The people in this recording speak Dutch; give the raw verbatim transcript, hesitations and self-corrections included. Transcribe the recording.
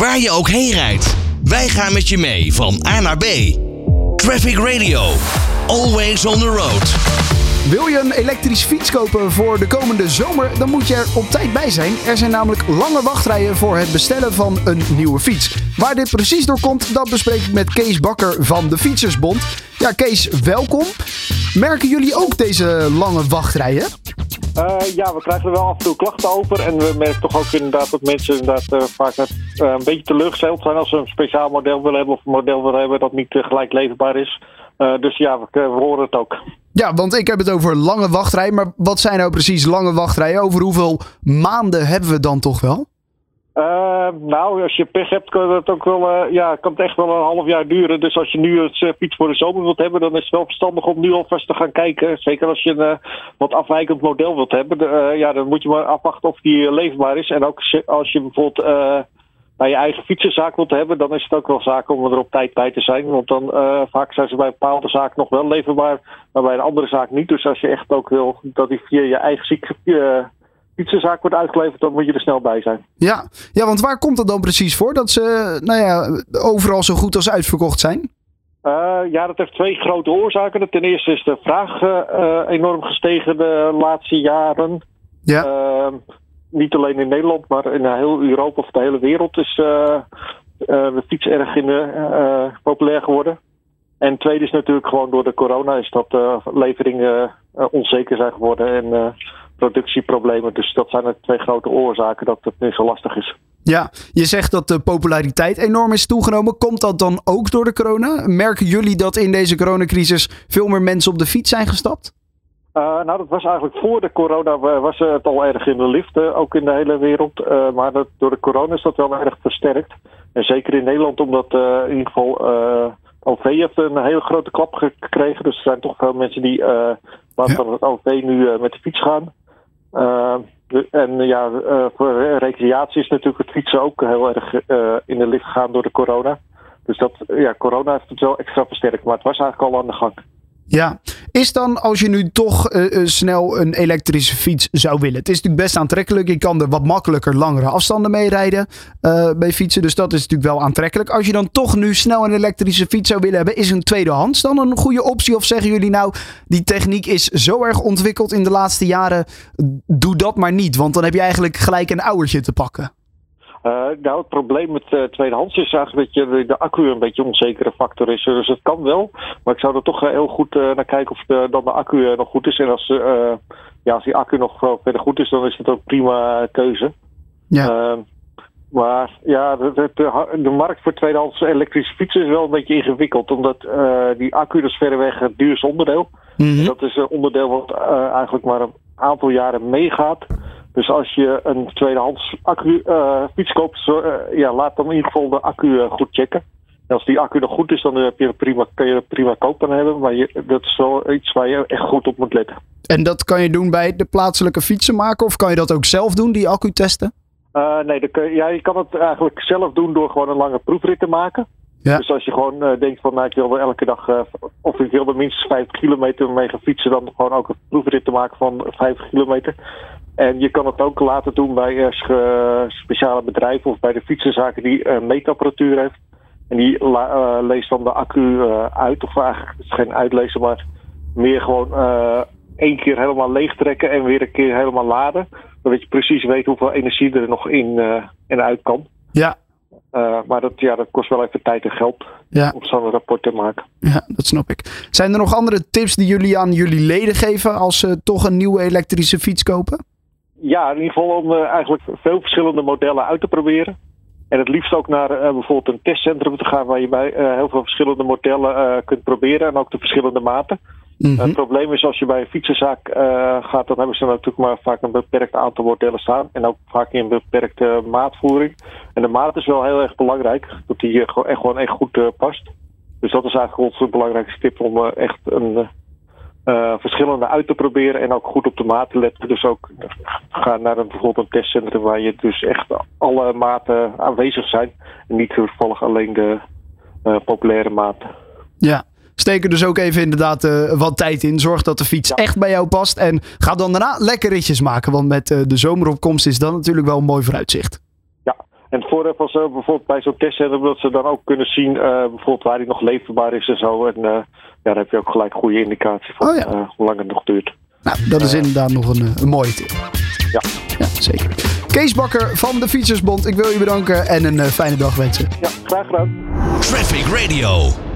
waar je ook heen rijdt. Wij gaan met je mee van A naar B. Traffic Radio. Always on the road. Wil je een elektrische fiets kopen voor de komende zomer? Dan moet je er op tijd bij zijn. Er zijn namelijk lange wachtrijen voor het bestellen van een nieuwe fiets. Waar dit precies door komt, dat bespreek ik met Kees Bakker van de Fietsersbond. Ja, Kees, welkom. Merken jullie ook deze lange wachtrijen? Uh, ja, we krijgen er wel af en toe klachten over. En we merken toch ook inderdaad dat mensen inderdaad, uh, vaak uh, een beetje teleurgesteld zijn als ze een speciaal model willen hebben of een model willen hebben dat niet uh, gelijk leverbaar is. Uh, dus ja, we, uh, we horen het ook. Ja, want ik heb het over lange wachtrijen. Maar wat zijn nou precies lange wachtrijen? Over hoeveel maanden hebben we dan toch wel? Uh, nou, als je pech hebt, kan het, ook wel, uh, ja, kan het echt wel een half jaar duren. Dus als je nu een uh, fiets voor de zomer wilt hebben, dan is het wel verstandig om nu alvast te gaan kijken. Zeker als je een uh, wat afwijkend model wilt hebben. De, uh, ja, dan moet je maar afwachten of die leefbaar is. En ook als je bijvoorbeeld uh, naar je eigen fietsenzaak wilt hebben, dan is het ook wel zaak om er op tijd bij te zijn. Want dan uh, vaak zijn ze bij een bepaalde zaak nog wel leverbaar, maar bij een andere zaak niet. Dus als je echt ook wil dat die via je eigen ziekte... Uh, fietsenzaak wordt uitgeleverd, dan moet je er snel bij zijn. Ja, ja, want waar komt dat dan precies voor? Dat ze nou ja, overal zo goed als uitverkocht zijn? Uh, ja, dat heeft twee grote oorzaken. Ten eerste is de vraag uh, enorm gestegen de laatste jaren. Ja. Uh, niet alleen in Nederland, maar in heel Europa of de hele wereld is uh, uh, de fiets erg in de, uh, populair geworden. En tweede is natuurlijk gewoon door de corona is dat uh, leveringen uh, onzeker zijn geworden en uh, productieproblemen. Dus dat zijn de twee grote oorzaken dat het nu zo lastig is. Ja, je zegt dat de populariteit enorm is toegenomen. Komt dat dan ook door de corona? Merken jullie dat in deze coronacrisis veel meer mensen op de fiets zijn gestapt? Uh, nou, dat was eigenlijk voor de corona was het al erg in de lift, uh, ook in de hele wereld. Uh, maar dat, door de corona is dat wel erg versterkt. En zeker in Nederland, omdat uh, in ieder geval... Uh, O V heeft een hele grote klap gekregen. Dus er zijn toch veel mensen die uh, van het O V nu uh, met de fiets gaan. Uh, en ja, uh, voor recreatie is natuurlijk het fietsen ook heel erg uh, in de lift gegaan door de corona. Dus dat, ja, corona heeft het wel extra versterkt. Maar het was eigenlijk al aan de gang. Ja, is dan als je nu toch uh, uh, snel een elektrische fiets zou willen. Het is natuurlijk best aantrekkelijk. Je kan er wat makkelijker langere afstanden mee rijden uh, bij fietsen. Dus dat is natuurlijk wel aantrekkelijk. Als je dan toch nu snel een elektrische fiets zou willen hebben. Is een tweedehands dan een goede optie? Of zeggen jullie nou, die techniek is zo erg ontwikkeld in de laatste jaren. Doe dat maar niet. Want dan heb je eigenlijk gelijk een ouwertje te pakken. Uh, nou, het probleem met uh, tweedehands is eigenlijk dat je de accu een beetje een onzekere factor is. Dus het kan wel, maar ik zou er toch uh, heel goed uh, naar kijken of de, dan de accu uh, nog goed is. En als, uh, ja, als die accu nog uh, verder goed is, dan is het ook prima keuze. Ja. Uh, maar ja, de, de, de markt voor tweedehands elektrische fietsen is wel een beetje ingewikkeld. Omdat uh, die accu dus verreweg het duurste onderdeel. Mm-hmm. Dat is een onderdeel wat uh, eigenlijk maar een aantal jaren meegaat. Dus als je een tweedehands accu uh, fiets koopt, zo, uh, ja, laat dan in ieder geval de accu uh, goed checken. En als die accu nog goed is, dan heb je prima, kun je er prima koop aan hebben. Maar je, dat is wel iets waar je echt goed op moet letten. En dat kan je doen bij de plaatselijke fietsenmaker? Of kan je dat ook zelf doen, die accu testen? Uh, nee, dan kun je, ja, je kan het eigenlijk zelf doen door gewoon een lange proefrit te maken. Ja. Dus als je gewoon uh, denkt van nou, ik wil er elke dag, uh, of ik wil er minstens vijf kilometer mee gaan fietsen, dan gewoon ook een proefrit te maken van vijf kilometer. En je kan het ook laten doen bij uh, speciale bedrijven of bij de fietsenzaken die uh, meetapparatuur heeft. En die la- uh, leest dan de accu uh, uit, of eigenlijk het is geen uitlezen, maar meer gewoon uh, één keer helemaal leegtrekken en weer een keer helemaal laden. Zodat je precies weet hoeveel energie er nog in uh, en uit kan. Ja. Uh, maar dat, ja, dat kost wel even tijd en geld ja. om zo'n rapport te maken. Ja, dat snap ik. Zijn er nog andere tips die jullie aan jullie leden geven als ze toch een nieuwe elektrische fiets kopen? Ja, in ieder geval om uh, eigenlijk veel verschillende modellen uit te proberen. En het liefst ook naar uh, bijvoorbeeld een testcentrum te gaan waar je bij uh, heel veel verschillende modellen uh, kunt proberen. En ook de verschillende maten. Mm-hmm. Uh, het probleem is als je bij een fietsenzaak uh, gaat, dan hebben ze natuurlijk maar vaak een beperkt aantal modellen staan. En ook vaak in een beperkte maatvoering. En de maat is wel heel erg belangrijk, dat die uh, gewoon, echt, gewoon echt goed uh, past. Dus dat is eigenlijk onze belangrijkste tip om uh, echt een... Uh, Uh, verschillende uit te proberen en ook goed op de maat te letten. Dus ook uh, ga naar een, bijvoorbeeld een testcentrum waar je dus echt alle maten aanwezig zijn. En niet toevallig alleen de uh, populaire maat. Ja, steek er dus ook even inderdaad uh, wat tijd in. Zorg dat de fiets ja. echt bij jou past. En ga dan daarna lekker ritjes maken. Want met uh, de zomeropkomst is dat natuurlijk wel een mooi vooruitzicht. Ja, En het voordeel van zo bijvoorbeeld bij zo'n testcentrum dat ze dan ook kunnen zien uh, bijvoorbeeld waar die nog leverbaar is en zo. En uh, ja, daar heb je ook gelijk goede indicatie van oh, ja. uh, hoe lang het nog duurt. Nou, dat is inderdaad nog een, een mooie tip. Ja. Ja, zeker. Kees Bakker van de Fietsersbond, ik wil je bedanken en een uh, fijne dag wensen. Ja, graag gedaan. Traffic Radio.